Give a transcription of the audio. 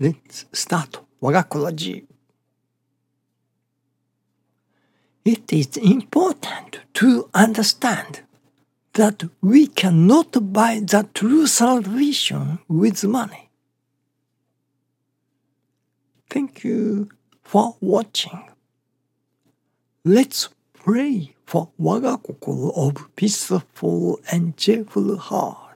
Let's start Wagakura G. It is important to understand that we cannot buy the true salvation with money. Thank you for watching. Let's pray for Wagakukuro of peaceful and cheerful heart.